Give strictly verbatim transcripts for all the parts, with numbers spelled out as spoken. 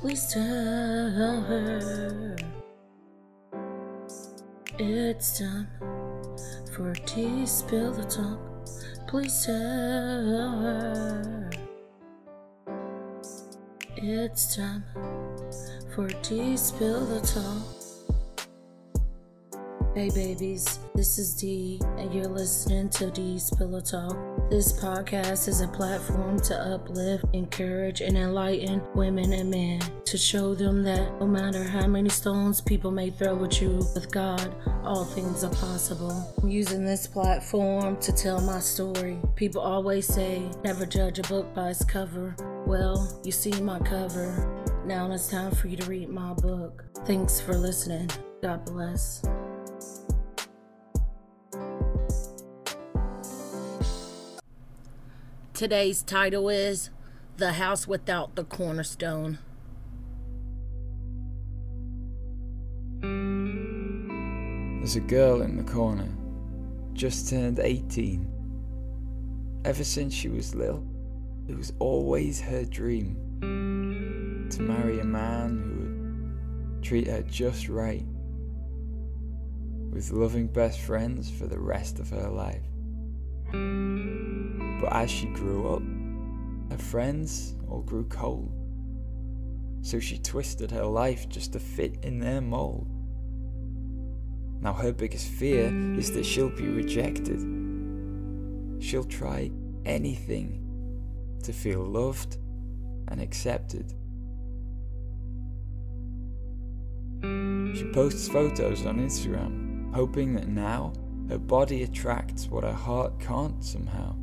Please tell her it's time for Dee's Pillow Talk. Please tell her it's time for Dee's Pillow Talk. Hey babies, this is Dee, and you're listening to Dee's Pillow Talk. This podcast is a platform to uplift, encourage, and enlighten women and men, to show them that no matter how many stones people may throw at you, with God, all things are possible. I'm using this platform to tell my story. People always say, never judge a book by its cover. Well, you see my cover. Now it's time for you to read my book. Thanks for listening. God bless. Today's title is The House Without the Cornerstone. There's a girl in the corner, just turned eighteen. Ever since she was little, it was always her dream to marry a man who would treat her just right, with loving best friends for the rest of her life. But as she grew up, her friends all grew cold, so she twisted her life just to fit in their mold. Now her biggest fear is that she'll be rejected. She'll try anything to feel loved and accepted. She posts photos on Instagram, hoping that now her body attracts what her heart can't somehow,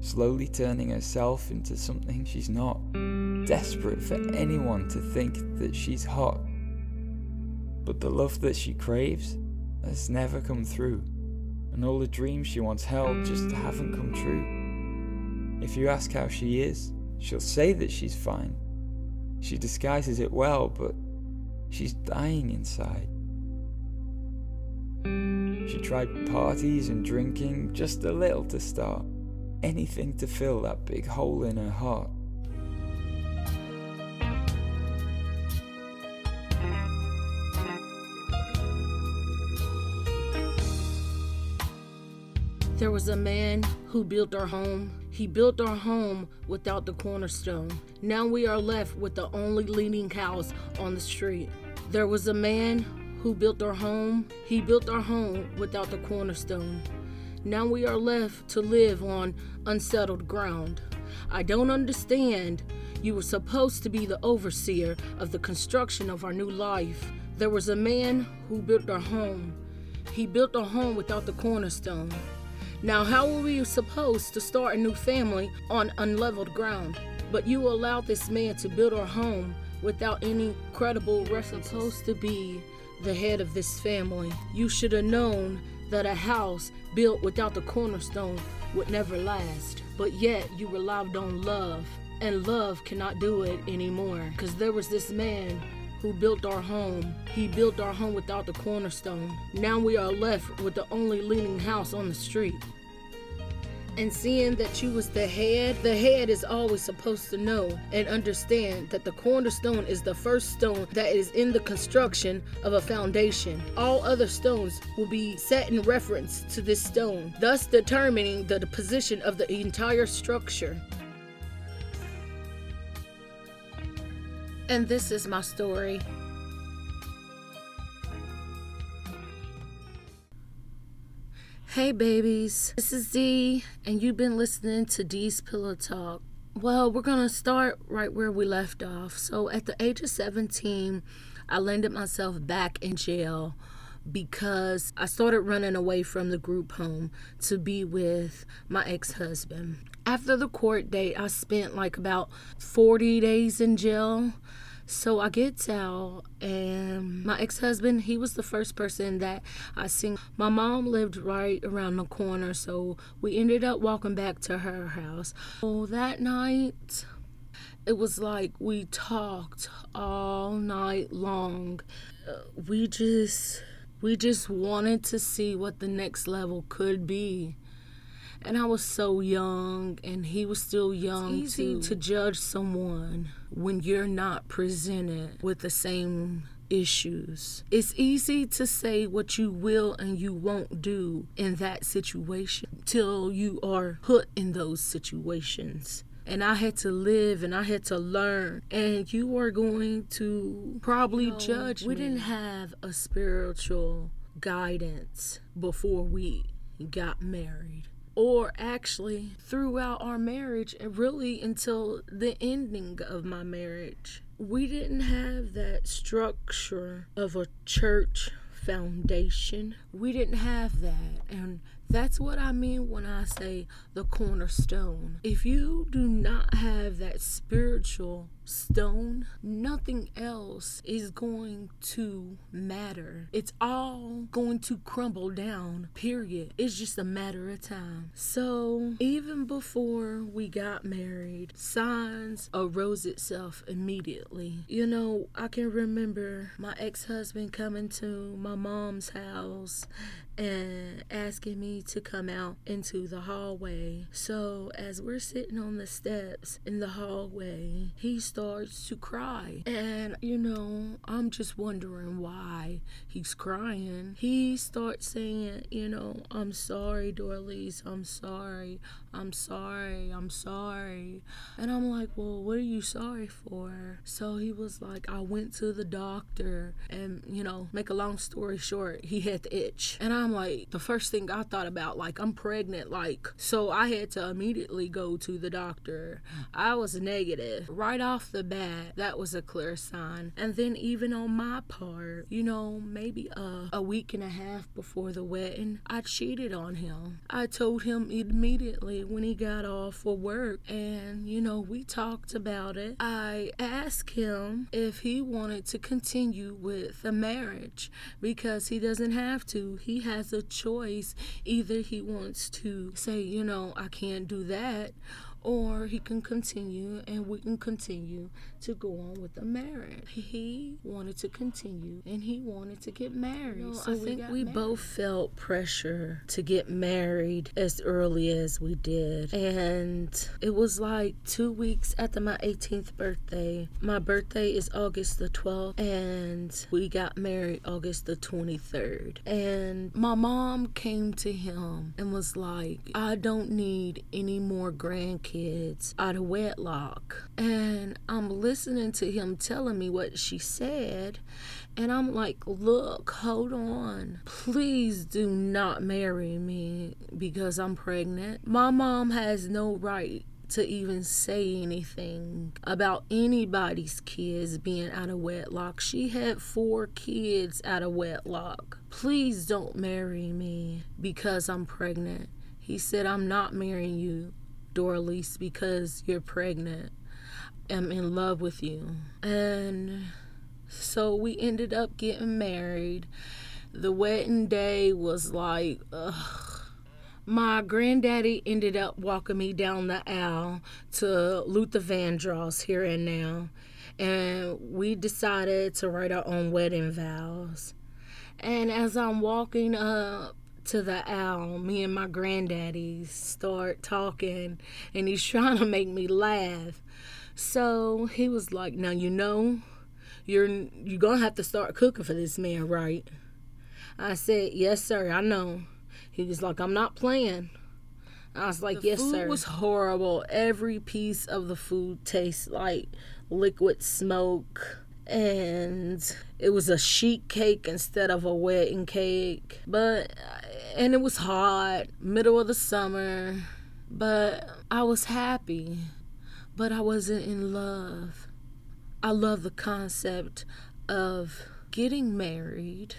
slowly turning herself into something she's not, desperate for anyone to think that she's hot. But the love that she craves has never come through, and all the dreams she once held just haven't come true. If you ask how she is, she'll say that she's fine. She disguises it well, but she's dying inside. She tried parties and drinking, just a little to start, anything to fill that big hole in her heart. There was a man who built our home. He built our home without the cornerstone. Now we are left with the only leaning house on the street. There was a man who built our home. He built our home without the cornerstone. Now we are left to live on unsettled ground. I don't understand. You were supposed to be the overseer of the construction of our new life. There was a man who built our home. He built our home without the cornerstone. Now how are we supposed to start a new family on unleveled ground? But you allowed this man to build our home without any credible reference. Supposed to be the head of this family. You should have known that a house built without the cornerstone would never last. But yet you relied on love, and love cannot do it anymore. Cause there was this man who built our home. He built our home without the cornerstone. Now we are left with the only leaning house on the street. And seeing that you was the head, the head is always supposed to know and understand that the cornerstone is the first stone that is in the construction of a foundation. All other stones will be set in reference to this stone, thus determining the position of the entire structure. And this is my story. Hey babies, this is Dee, and you've been listening to Dee's Pillow Talk. Well, we're gonna start right where we left off. So at the age of seventeen, I landed myself back in jail because I started running away from the group home to be with my ex-husband. After the court date, I spent like about forty days in jail. So I get out, and my ex-husband, he was the first person that I seen. My mom lived right around the corner, so we ended up walking back to her house. So that night, it was like we talked all night long. We just, we just wanted to see what the next level could be. And I was so young, and he was still young to, to judge someone when you're not presented with the same issues. It's easy to say what you will and you won't do in that situation till you are put in those situations. And I had to live and I had to learn. And you are going to probably you know, judge me. We didn't have a spiritual guidance before we got married. Or actually throughout our marriage and really until the ending of my marriage. We didn't have that structure of a church foundation. We didn't have that. And that's what I mean when I say the cornerstone. If you do not have that spiritual stone, nothing else is going to matter. It's all going to crumble down, period. It's just a matter of time. So even before we got married, signs arose itself immediately. You know, I can remember my ex-husband coming to my mom's house and asking me to come out into the hallway. So as we're sitting on the steps in the hallway, he starts to cry. And, you know, I'm just wondering why he's crying. He starts saying, you know, I'm sorry, Dorlise. I'm sorry. I'm sorry. I'm sorry. And I'm like, well, what are you sorry for? So he was like, I went to the doctor. And, you know, make a long story short, he had the itch. And I'm like, the first thing I thought about, like, I'm pregnant. Like, so I had to immediately go to the doctor. I was negative. Right off the bat, that was a clear sign. And then even on my part, you know, maybe a, a week and a half before the wedding, I cheated on him. I told him immediately when he got off for work. And, you know, we talked about it. I asked him if he wanted to continue with the marriage because he doesn't have to. He has a choice. Either he wants to say, you know, I can't do that, or he can continue and we can continue to go on with the marriage. He wanted to continue and he wanted to get married. You know, so I we think we married. both felt pressure to get married as early as we did. And it was like two weeks after my eighteenth birthday. My birthday is August the twelfth and we got married August the twenty-third. And my mom came to him and was like, I don't need any more grandkids kids out of wedlock. And I'm listening to him telling me what she said, and I'm like, look, hold on, please do not marry me because I'm pregnant. My mom has no right to even say anything about anybody's kids being out of wedlock. She had four kids out of wedlock. Please don't marry me because I'm pregnant. He said, I'm not marrying you, Dorlise, because you're pregnant. I'm in love with you. And so we ended up getting married. The wedding day was like, ugh. My granddaddy ended up walking me down the aisle to Luther Vandross, Here and Now. And we decided to write our own wedding vows. And as I'm walking up to the owl, me and my granddaddy start talking, and he's trying to make me laugh. So he was like, now you know you're you're gonna have to start cooking for this man, right? I said, yes sir, I know. He was like, I'm not playing. I was like, the yes sir. The food was horrible. Every piece of the food tastes like liquid smoke. And it was a sheet cake instead of a wedding cake. But, and it was hot, middle of the summer. But I was happy, but I wasn't in love. I love the concept of getting married,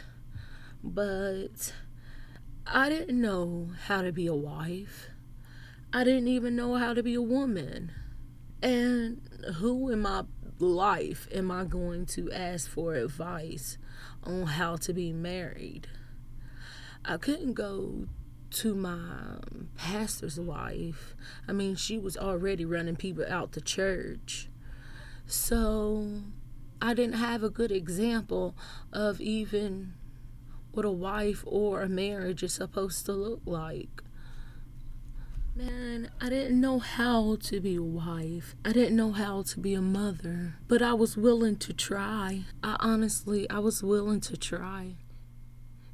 but I didn't know how to be a wife. I didn't even know how to be a woman. And who am I? Life am I going to ask for advice on how to be married? I couldn't go to my pastor's wife. I mean, she was already running people out the church. So I didn't have a good example of even what a wife or a marriage is supposed to look like. Man, I didn't know how to be a wife. I didn't know how to be a mother, but I was willing to try. I honestly, I was willing to try.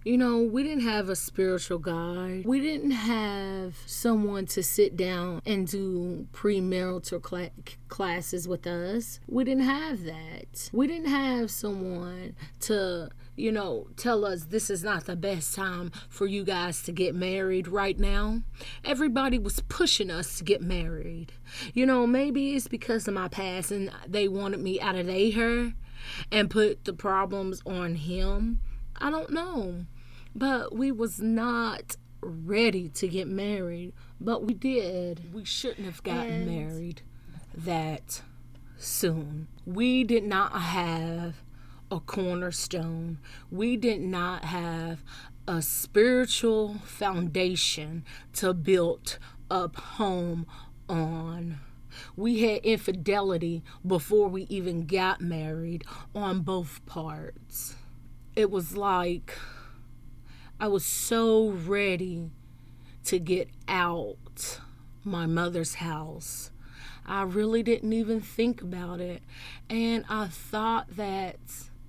You know, we didn't have a spiritual guide. We didn't have someone to sit down and do premarital cl- classes with us. We didn't have that. We didn't have someone to, you know, tell us this is not the best time for you guys to get married right now. Everybody was pushing us to get married. You know, maybe it's because of my past and they wanted me out of there and put the problems on him. I don't know, but we was not ready to get married, but we did. We shouldn't have gotten and married that soon. We did not have a cornerstone. We did not have a spiritual foundation to build up home on. We had infidelity before we even got married on both parts. It was like I was so ready to get out my mother's house. I really didn't even think about it. And I thought that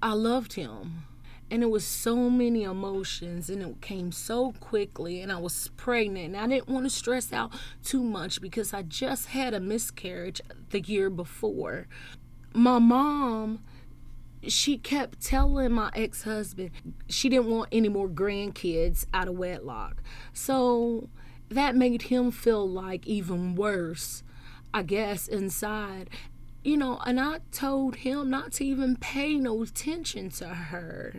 I loved him. And it was so many emotions and it came so quickly and I was pregnant and I didn't want to stress out too much because I just had a miscarriage the year before. My mom, she kept telling my ex-husband she didn't want any more grandkids out of wedlock. So that made him feel like even worse, I guess, inside. You know, and I told him not to even pay no attention to her.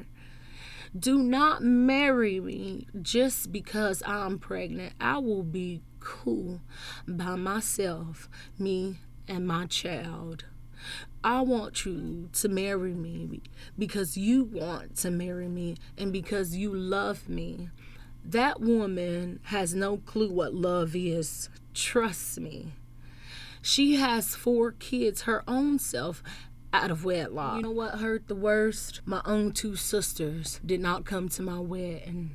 Do not marry me just because I'm pregnant. I will be cool by myself, me and my child. I want you to marry me because you want to marry me and because you love me. That woman has no clue what love is. Trust me. She has four kids, her own self, out of wedlock. You know what hurt the worst? My own two sisters did not come to my wedding.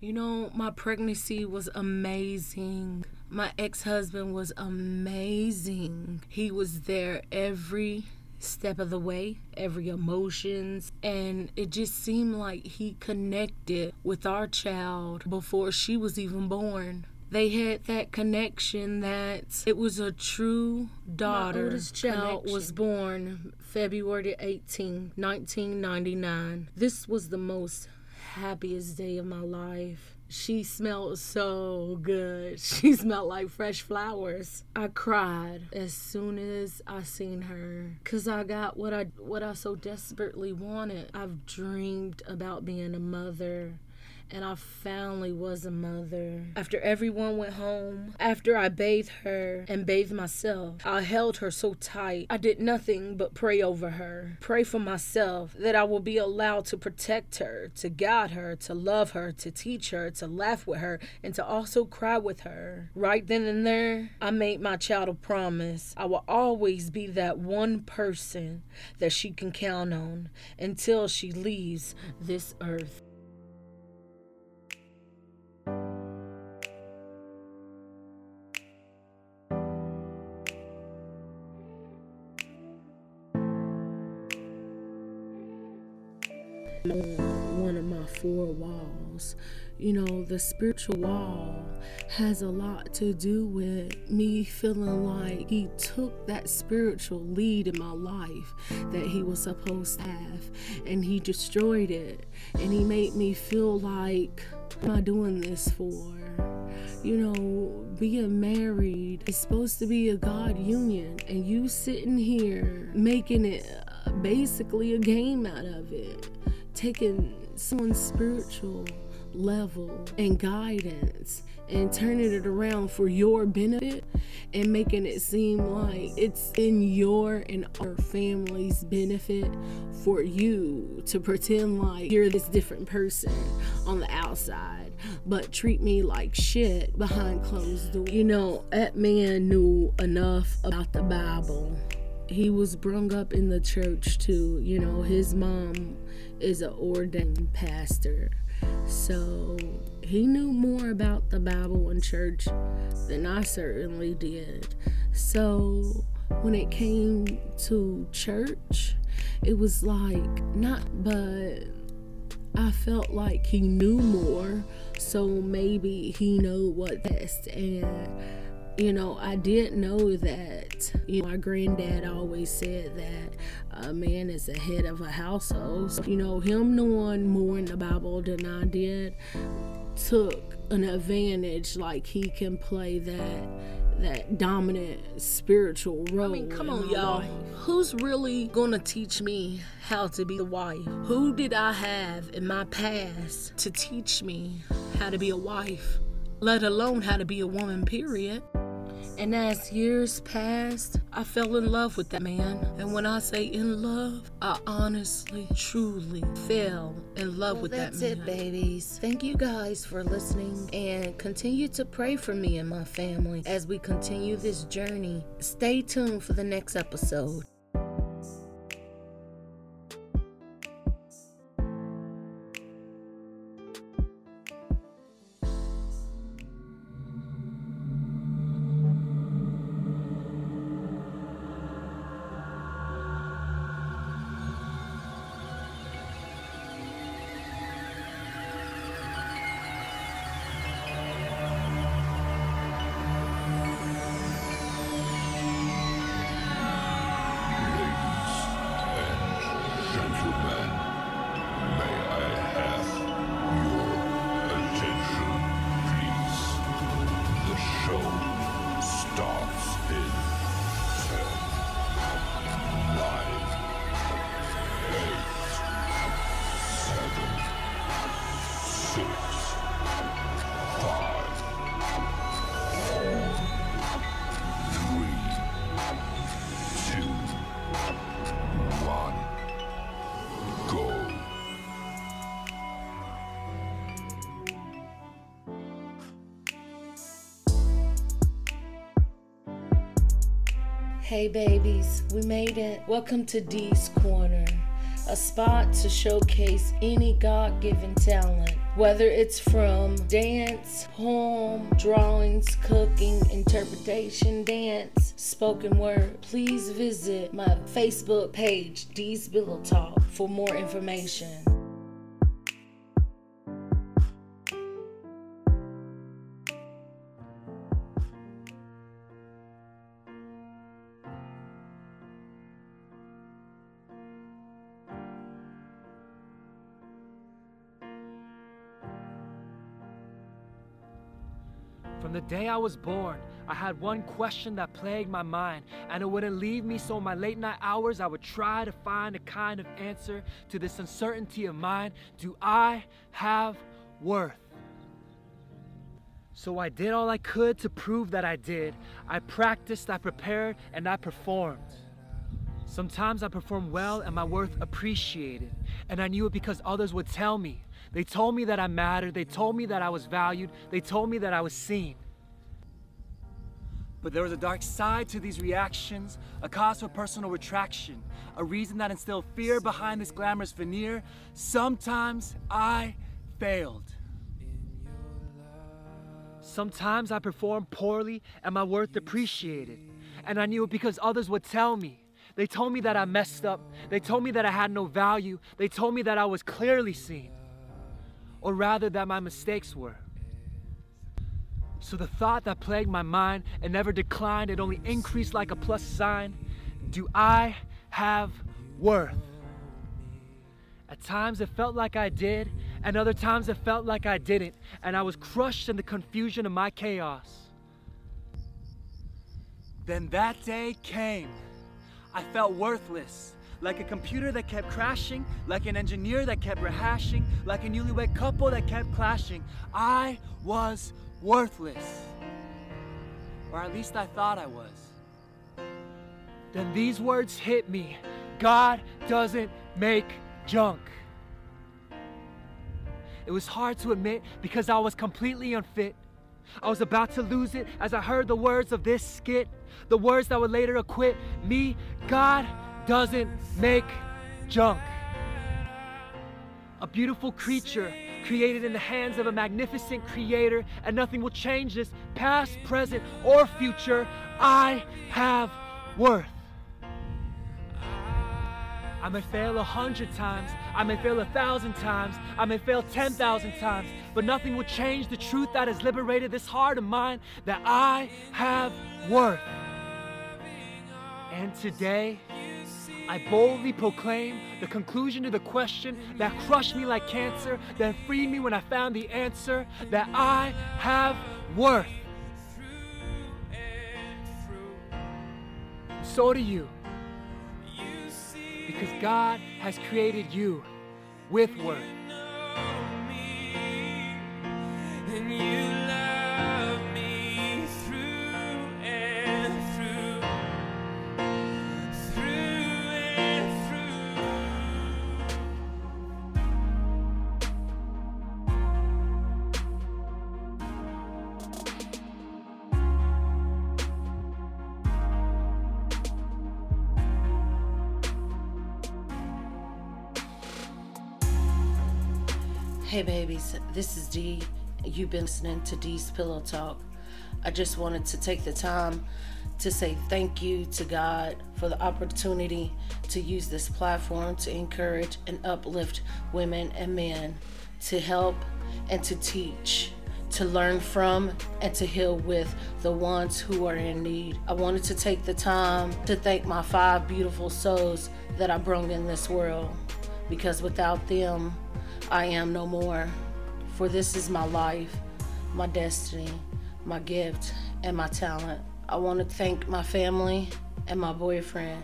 You know, my pregnancy was amazing. My ex-husband was amazing. He was there every step of the way, every emotions. And it just seemed like he connected with our child before she was even born. They had that connection that it was a true daughter. My oldest child connection. Was born February eighteenth, nineteen ninety-nine. This was the most happiest day of my life. She smelled so good. She smelled like fresh flowers. I cried as soon as I seen her because I got what I what I so desperately wanted. I've dreamed about being a mother, and I finally was a mother. After everyone went home, after I bathed her and bathed myself, I held her so tight. I did nothing but pray over her. Pray for myself that I will be allowed to protect her, to guide her, to love her, to teach her, to laugh with her, and to also cry with her. Right then and there, I made my child a promise. I will always be that one person that she can count on until she leaves this earth. On one of my four walls. You know, the spiritual wall has a lot to do with me feeling like he took that spiritual lead in my life that he was supposed to have, and he destroyed it, and he made me feel like, what am I doing this for? You know, being married is supposed to be a God union, and you sitting here making it basically a game out of it. Taking someone's spiritual level and guidance and turning it around for your benefit and making it seem like it's in your and our family's benefit for you to pretend like you're this different person on the outside, but treat me like shit behind closed doors. You know, that man knew enough about the Bible. He was brung up in the church too. You know, his mom is an ordained pastor. So he knew more about the Bible and church than I certainly did. So when it came to church, it was like, not, but I felt like he knew more, so maybe he knew what best. And you know, I did know that, you know, my granddad always said that a man is the head of a household. So, you know, him knowing more in the Bible than I did took an advantage. Like, he can play that that dominant spiritual role. I mean, come on, y'all. Life. Who's really gonna teach me how to be a wife? Who did I have in my past to teach me how to be a wife, let alone how to be a woman, period? And as years passed, I fell in love with that man. And when I say in love, I honestly, truly fell in love well, with that man. That's it, babies. Thank you guys for listening, and continue to pray for me and my family as we continue this journey. Stay tuned for the next episode. Hey babies, we made it. Welcome to Dee's Corner, a spot to showcase any God-given talent, whether it's from dance, poem, drawings, cooking, interpretation, dance, spoken word. Please visit my Facebook page, Dee's Pillow Talk, for more information. From the day I was born, I had one question that plagued my mind, and it wouldn't leave me, so in my late night hours, I would try to find a kind of answer to this uncertainty of mine. Do I have worth? So I did all I could to prove that I did. I practiced, I prepared, and I performed. Sometimes I performed well and my worth appreciated, and I knew it because others would tell me. They told me that I mattered, they told me that I was valued, they told me that I was seen. But there was a dark side to these reactions, a cause for personal retraction, a reason that instilled fear behind this glamorous veneer. Sometimes I failed. Sometimes I performed poorly and my worth appreciated, and I knew it because others would tell me. They told me that I messed up, they told me that I had no value, they told me that I was clearly seen. Or rather that my mistakes were. So the thought that plagued my mind and never declined, it only increased like a plus sign. Do I have worth? At times it felt like I did, and other times it felt like I didn't, and I was crushed in the confusion of my chaos. Then that day came. I felt worthless. Like a computer that kept crashing, like an engineer that kept rehashing, like a newlywed couple that kept clashing. I was worthless. Or at least I thought I was. Then these words hit me. God doesn't make junk. It was hard to admit because I was completely unfit. I was about to lose it as I heard the words of this skit, the words that would later acquit me. God doesn't make junk. A beautiful creature created in the hands of a magnificent creator, and nothing will change this. Past, present, or future, I have worth. I may fail a hundred times, I may fail a thousand times, I may fail ten thousand times, but nothing will change the truth that has liberated this heart of mine, that I have worth. And today, I boldly proclaim the conclusion to the question that crushed me like cancer, that freed me when I found the answer, that I have worth. So do you. Because God has created you with worth. And you love me through and through, through and through. Hey babies, this is Dee. You've been listening to Dee's Pillow Talk. I just wanted to take the time to say thank you to God for the opportunity to use this platform to encourage and uplift women and men, to help and to teach, to learn from and to heal with the ones who are in need. I wanted to take the time to thank my five beautiful souls that I brought in this world, because without them, I am no more, for this is my life, my destiny, my gift, and my talent. I want to thank my family and my boyfriend.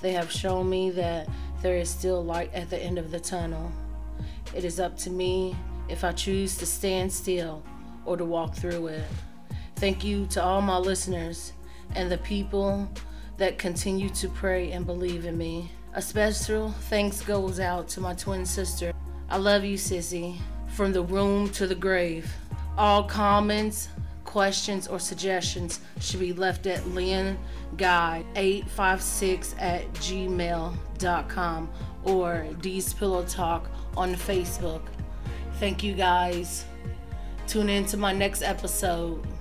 They have shown me that there is still light at the end of the tunnel. It is up to me if I choose to stand still or to walk through it. Thank you to all my listeners and the people that continue to pray and believe in me. A special thanks goes out to my twin sister. I love you, sissy, from the womb to the grave. All comments, questions, or suggestions should be left at leonguy eight five six at gmail dot com or Dee's Pillow Talk on Facebook. Thank you, guys. Tune in to my next episode.